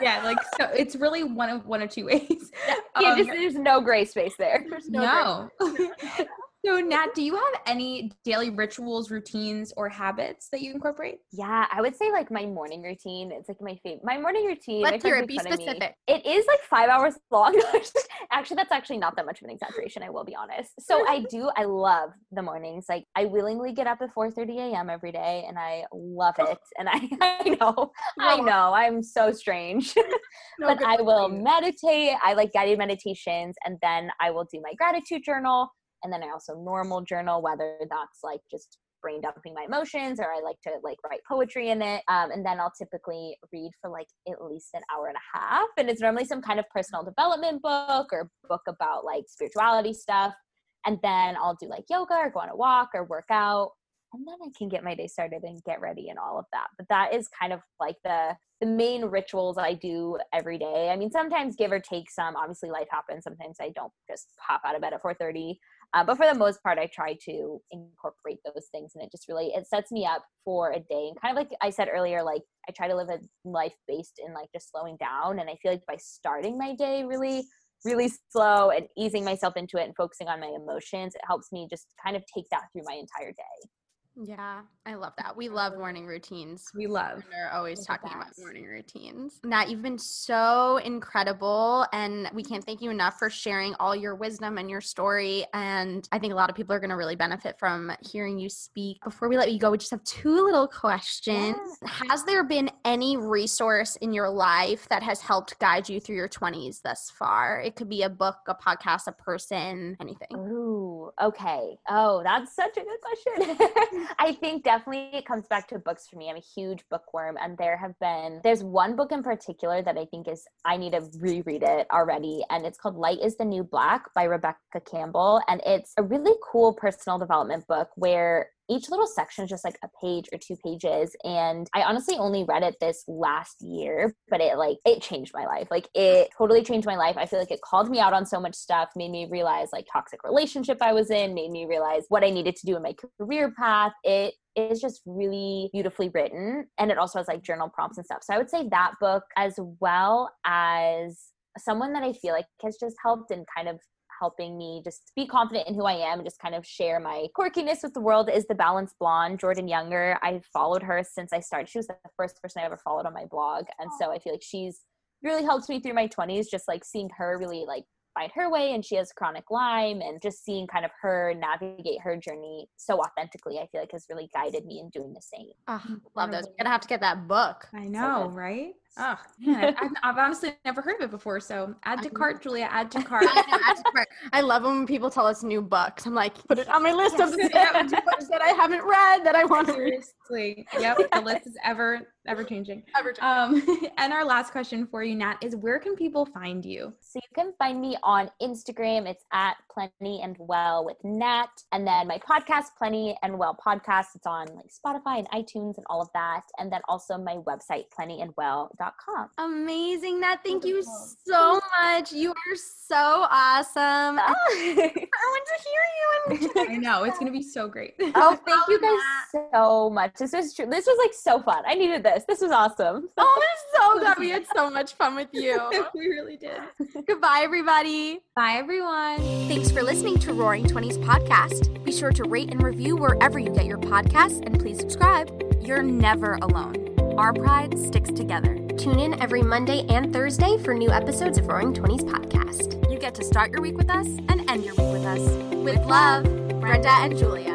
Yeah, like so it's really one of two ways. Yeah, there's no gray space there. There's no gray space. So Nat, do you have any daily rituals, routines, or habits that you incorporate? Yeah, I would say like my morning routine. It's like my favorite. My morning routine. Let's hear it. Be specific. It is like 5 hours long. Actually, that's actually not that much of an exaggeration. I will be honest. So I love the mornings. Like I willingly get up at 4:30 a.m. every day and I love it. And I know I'm so strange, but I will meditate. I like guided meditations and then I will do my gratitude journal. And then I also normal journal, whether that's like just brain dumping my emotions or I like to like write poetry in it. And then I'll typically read for like at least an hour and a half. And it's normally some kind of personal development book or book about like spirituality stuff. And then I'll do like yoga or go on a walk or work out. And then I can get my day started and get ready and all of that. But that is kind of like the main rituals I do every day. I mean, sometimes give or take some. Obviously, life happens. Sometimes I don't just pop out of bed at 4:30. But for the most part, I try to incorporate those things. And it just really, it sets me up for a day. And kind of like I said earlier, like I try to live a life based in like just slowing down. And I feel like by starting my day really, really slow and easing myself into it and focusing on my emotions, it helps me just kind of take that through my entire day. Yeah, I love that. We love morning routines. We're always talking about morning routines. Nat, you've been so incredible and we can't thank you enough for sharing all your wisdom and your story. And I think a lot of people are going to really benefit from hearing you speak. Before we let you go, we just have two little questions. Yeah. Has there been any resource in your life that has helped guide you through your 20s thus far? It could be a book, a podcast, a person, anything. Ooh, okay. Oh, that's such a good question. I think definitely it comes back to books for me. I'm a huge bookworm and there's one book in particular that I think I need to reread it already. And it's called Light is the New Black by Rebecca Campbell. And it's a really cool personal development book where each little section is just like a page or two pages. And I honestly only read it this last year, but it changed my life. Like it totally changed my life. I feel like it called me out on so much stuff, made me realize like toxic relationship I was in, made me realize what I needed to do in my career path. It is just really beautifully written. And it also has like journal prompts and stuff. So I would say that book, as well as someone that I feel like has just helped and kind of helping me just be confident in who I am and just kind of share my quirkiness with the world is The Balanced Blonde, Jordan Younger. I've followed her since I started. She was the first person I ever followed on my blog. And so I feel like she's really helped me through my 20s, just like seeing her really like find her way. And she has chronic Lyme, and just seeing kind of her navigate her journey so authentically, I feel like has really guided me in doing the same. Oh, love those. We're going to have to get that book. I know, so right? Oh, man. I've honestly never heard of it before. So add to cart, Julia, add to cart. I love when people tell us new books. I'm like, put it on my list of the books that I haven't read that I want to read. Seriously. Yep. The list is ever changing. And our last question for you, Nat, is where can people find you? So you can find me on Instagram. It's at Plenty and Well with Nat. And then my podcast, Plenty and Well Podcast. It's on like Spotify and iTunes and all of that. And then also my website, plentyandwell.com. Amazing, Nat. Thank you so much. You are so awesome. I want to hear you. I know. It's going to be so great. Oh, thank you guys so much. This was true. This was like so fun. I needed this. This was awesome. Oh, I'm so glad we had so much fun with you. We really did. Goodbye, everybody. Bye, everyone. Thanks for listening to Roaring Twenties Podcast. Be sure to rate and review wherever you get your podcasts, and please subscribe. You're never alone. Our pride sticks together. Tune in every Monday and Thursday for new episodes of Roaring Twenties Podcast. You get to start your week with us and end your week with us. With love, Brenda and Julia.